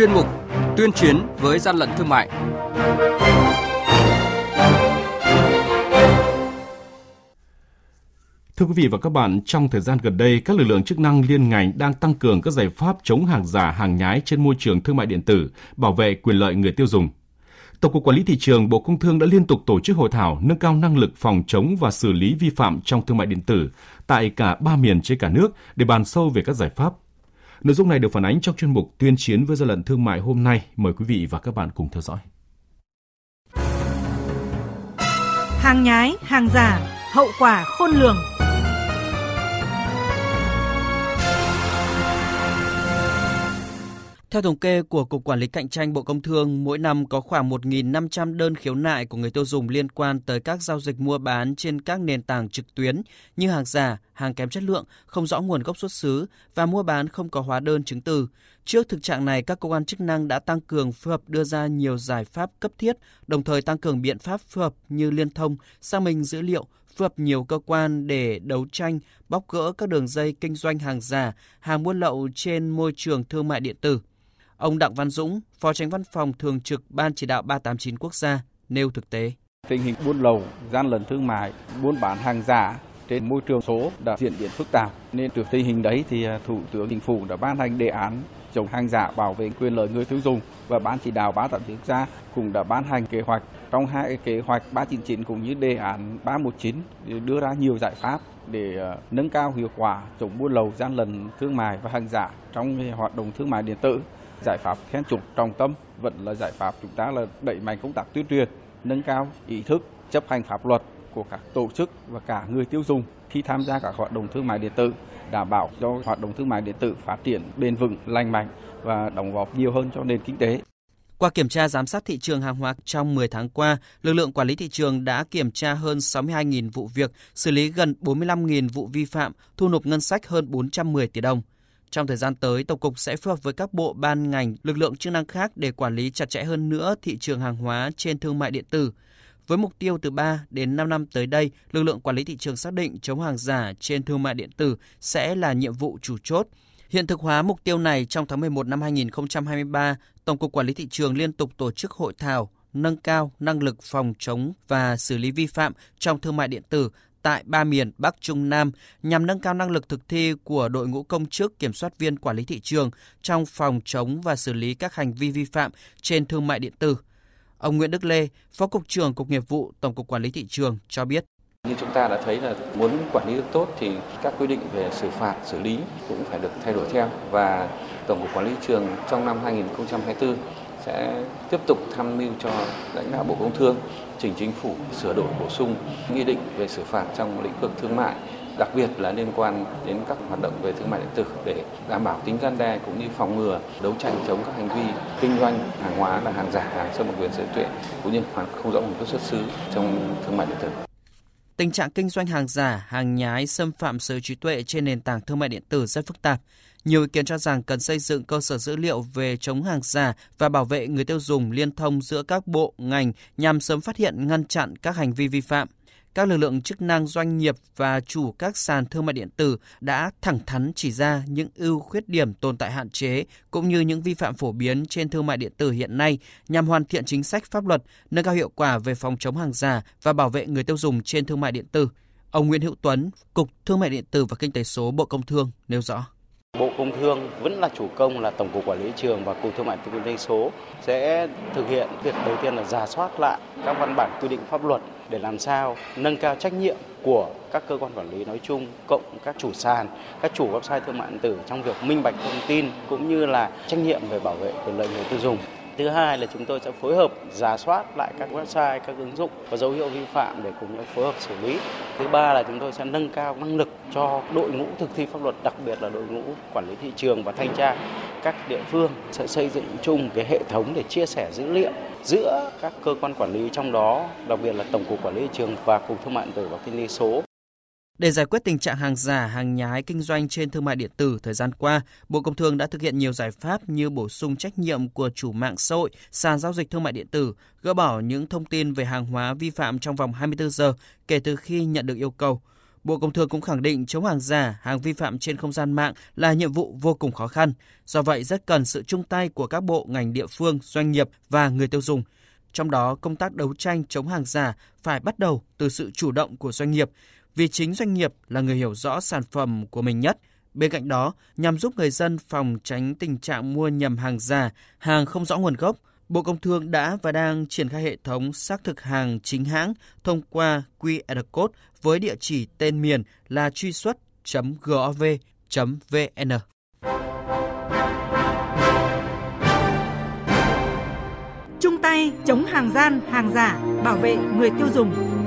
chuyên mục tuyên chiến với gian lận thương mại. Thưa quý vị và các bạn, trong thời gian gần đây, các lực lượng chức năng liên ngành đang tăng cường các giải pháp chống hàng giả, hàng nhái trên môi trường thương mại điện tử, bảo vệ quyền lợi người tiêu dùng. Tổng Cục Quản lý Thị trường, Bộ Công Thương đã liên tục tổ chức hội thảo nâng cao năng lực phòng chống và xử lý vi phạm trong thương mại điện tử tại cả 3 miền trên cả nước để bàn sâu về các giải pháp. Nội dung này được phản ánh trong chuyên mục tuyên chiến với gian lận thương mại hôm nay. Mời quý vị và các bạn cùng theo dõi. Hàng nhái, hàng giả, hậu quả khôn lường. Theo thống kê của Cục Quản lý Cạnh tranh Bộ Công Thương, mỗi năm có khoảng 1.500 đơn khiếu nại của người tiêu dùng liên quan tới các giao dịch mua bán trên các nền tảng trực tuyến như hàng giả, hàng kém chất lượng, không rõ nguồn gốc xuất xứ và mua bán không có hóa đơn chứng từ. Trước thực trạng này, các cơ quan chức năng đã tăng cường phối hợp đưa ra nhiều giải pháp cấp thiết, đồng thời tăng cường biện pháp phối hợp như liên thông, xác minh dữ liệu, phối hợp nhiều cơ quan để đấu tranh, bóc gỡ các đường dây kinh doanh hàng giả, hàng buôn lậu trên môi trường thương mại điện tử. Ông Đặng Văn Dũng, Phó Chánh Văn phòng Thường trực Ban chỉ đạo 389 quốc gia, nêu thực tế. Tình hình buôn lậu, gian lận thương mại, buôn bán hàng giả trên môi trường số đã diễn biến phức tạp. Nên trước tình hình đấy thì Thủ tướng Chính phủ đã ban hành đề án chống hàng giả bảo vệ quyền lợi người tiêu dùng và Ban chỉ đạo 389 quốc gia cũng đã ban hành kế hoạch. Trong hai kế hoạch 399 cũng như đề án 319 đưa ra nhiều giải pháp để nâng cao hiệu quả chống buôn lậu, gian lận thương mại và hàng giả trong hoạt động thương mại điện tử. Giải pháp then chốt trọng tâm vẫn là giải pháp chúng ta là đẩy mạnh công tác tuyên truyền, nâng cao ý thức chấp hành pháp luật của các tổ chức và cả người tiêu dùng khi tham gia các hoạt động thương mại điện tử, đảm bảo cho hoạt động thương mại điện tử phát triển bền vững, lành mạnh và đóng góp nhiều hơn cho nền kinh tế. Qua kiểm tra giám sát thị trường hàng hóa trong 10 tháng qua, lực lượng quản lý thị trường đã kiểm tra hơn 62.000 vụ việc, xử lý gần 45.000 vụ vi phạm, thu nộp ngân sách hơn 410 tỷ đồng. Trong thời gian tới, Tổng cục sẽ phối hợp với các bộ, ban, ngành, lực lượng chức năng khác để quản lý chặt chẽ hơn nữa thị trường hàng hóa trên thương mại điện tử. Với mục tiêu từ 3 đến 5 năm tới đây, lực lượng quản lý thị trường xác định chống hàng giả trên thương mại điện tử sẽ là nhiệm vụ chủ chốt. Hiện thực hóa mục tiêu này, trong tháng 11 năm 2023, Tổng cục Quản lý Thị trường liên tục tổ chức hội thảo nâng cao năng lực phòng chống và xử lý vi phạm trong thương mại điện tử tại 3 miền Bắc, Trung, Nam nhằm nâng cao năng lực thực thi của đội ngũ công chức, kiểm soát viên quản lý thị trường trong phòng chống và xử lý các hành vi vi phạm trên thương mại điện tử. Ông Nguyễn Đức Lê, Phó Cục trưởng Cục Nghiệp vụ, Tổng cục Quản lý Thị trường cho biết. Như chúng ta đã thấy là muốn quản lý được tốt thì các quy định về xử phạt, xử lý cũng phải được thay đổi theo. Và Tổng cục Quản lý Thị trường trong năm 2024 sẽ tiếp tục tham mưu cho lãnh đạo Bộ Công Thương trình Chính phủ sửa đổi bổ sung nghị định về xử phạt trong lĩnh vực thương mại, đặc biệt là liên quan đến các hoạt động về thương mại điện tử để đảm bảo tính răn đe cũng như phòng ngừa đấu tranh chống các hành vi kinh doanh hàng hóa là hàng giả, hàng xâm phạm quyền sở hữu tuệ cũng như hàng không rõ nguồn gốc xuất xứ trong thương mại điện tử. Tình trạng kinh doanh hàng giả, hàng nhái, xâm phạm sở hữu trí tuệ trên nền tảng thương mại điện tử rất phức tạp. Nhiều ý kiến cho rằng cần xây dựng cơ sở dữ liệu về chống hàng giả và bảo vệ người tiêu dùng liên thông giữa các bộ, ngành nhằm sớm phát hiện, ngăn chặn các hành vi vi phạm. Các lực lượng chức năng, doanh nghiệp và chủ các sàn thương mại điện tử đã thẳng thắn chỉ ra những ưu khuyết điểm, tồn tại hạn chế cũng như những vi phạm phổ biến trên thương mại điện tử hiện nay nhằm hoàn thiện chính sách pháp luật, nâng cao hiệu quả về phòng chống hàng giả và bảo vệ người tiêu dùng trên thương mại điện tử. Ông Nguyễn Hữu Tuấn, Cục Thương mại điện tử và Kinh tế số Bộ Công Thương nêu rõ. Bộ Công Thương vẫn là chủ công là Tổng cục Quản lý Thị trường và Cục Thương mại điện tử kinh tế số sẽ thực hiện việc đầu tiên là rà soát lại các văn bản quy định pháp luật để làm sao nâng cao trách nhiệm của các cơ quan quản lý nói chung cộng các chủ sàn, các chủ website thương mại điện tử trong việc minh bạch thông tin cũng như là trách nhiệm về bảo vệ quyền lợi người tiêu dùng. Thứ hai là chúng tôi sẽ phối hợp rà soát lại các website, các ứng dụng có dấu hiệu vi phạm để cùng nhau phối hợp xử lý. Thứ ba là chúng tôi sẽ nâng cao năng lực cho đội ngũ thực thi pháp luật, đặc biệt là đội ngũ quản lý thị trường và thanh tra các địa phương sẽ xây dựng chung cái hệ thống để chia sẻ dữ liệu giữa các cơ quan quản lý, trong đó đặc biệt là Tổng cục Quản lý Thị trường và Cục Thương mại điện tử và Kinh tế số. Để giải quyết tình trạng hàng giả, hàng nhái kinh doanh trên thương mại điện tử thời gian qua, Bộ Công Thương đã thực hiện nhiều giải pháp như bổ sung trách nhiệm của chủ mạng xã hội, sàn giao dịch thương mại điện tử, gỡ bỏ những thông tin về hàng hóa vi phạm trong vòng 24 giờ kể từ khi nhận được yêu cầu. Bộ Công Thương cũng khẳng định chống hàng giả, hàng vi phạm trên không gian mạng là nhiệm vụ vô cùng khó khăn. Do vậy, rất cần sự chung tay của các bộ, ngành, địa phương, doanh nghiệp và người tiêu dùng. Trong đó, công tác đấu tranh chống hàng giả phải bắt đầu từ sự chủ động của doanh nghiệp, vì chính doanh nghiệp là người hiểu rõ sản phẩm của mình nhất. Bên cạnh đó, nhằm giúp người dân phòng tránh tình trạng mua nhầm hàng giả, hàng không rõ nguồn gốc, Bộ Công Thương đã và đang triển khai hệ thống xác thực hàng chính hãng thông qua QR code với địa chỉ tên miền là truy xuất.gov.vn. Chung tay chống hàng gian, hàng giả, bảo vệ người tiêu dùng.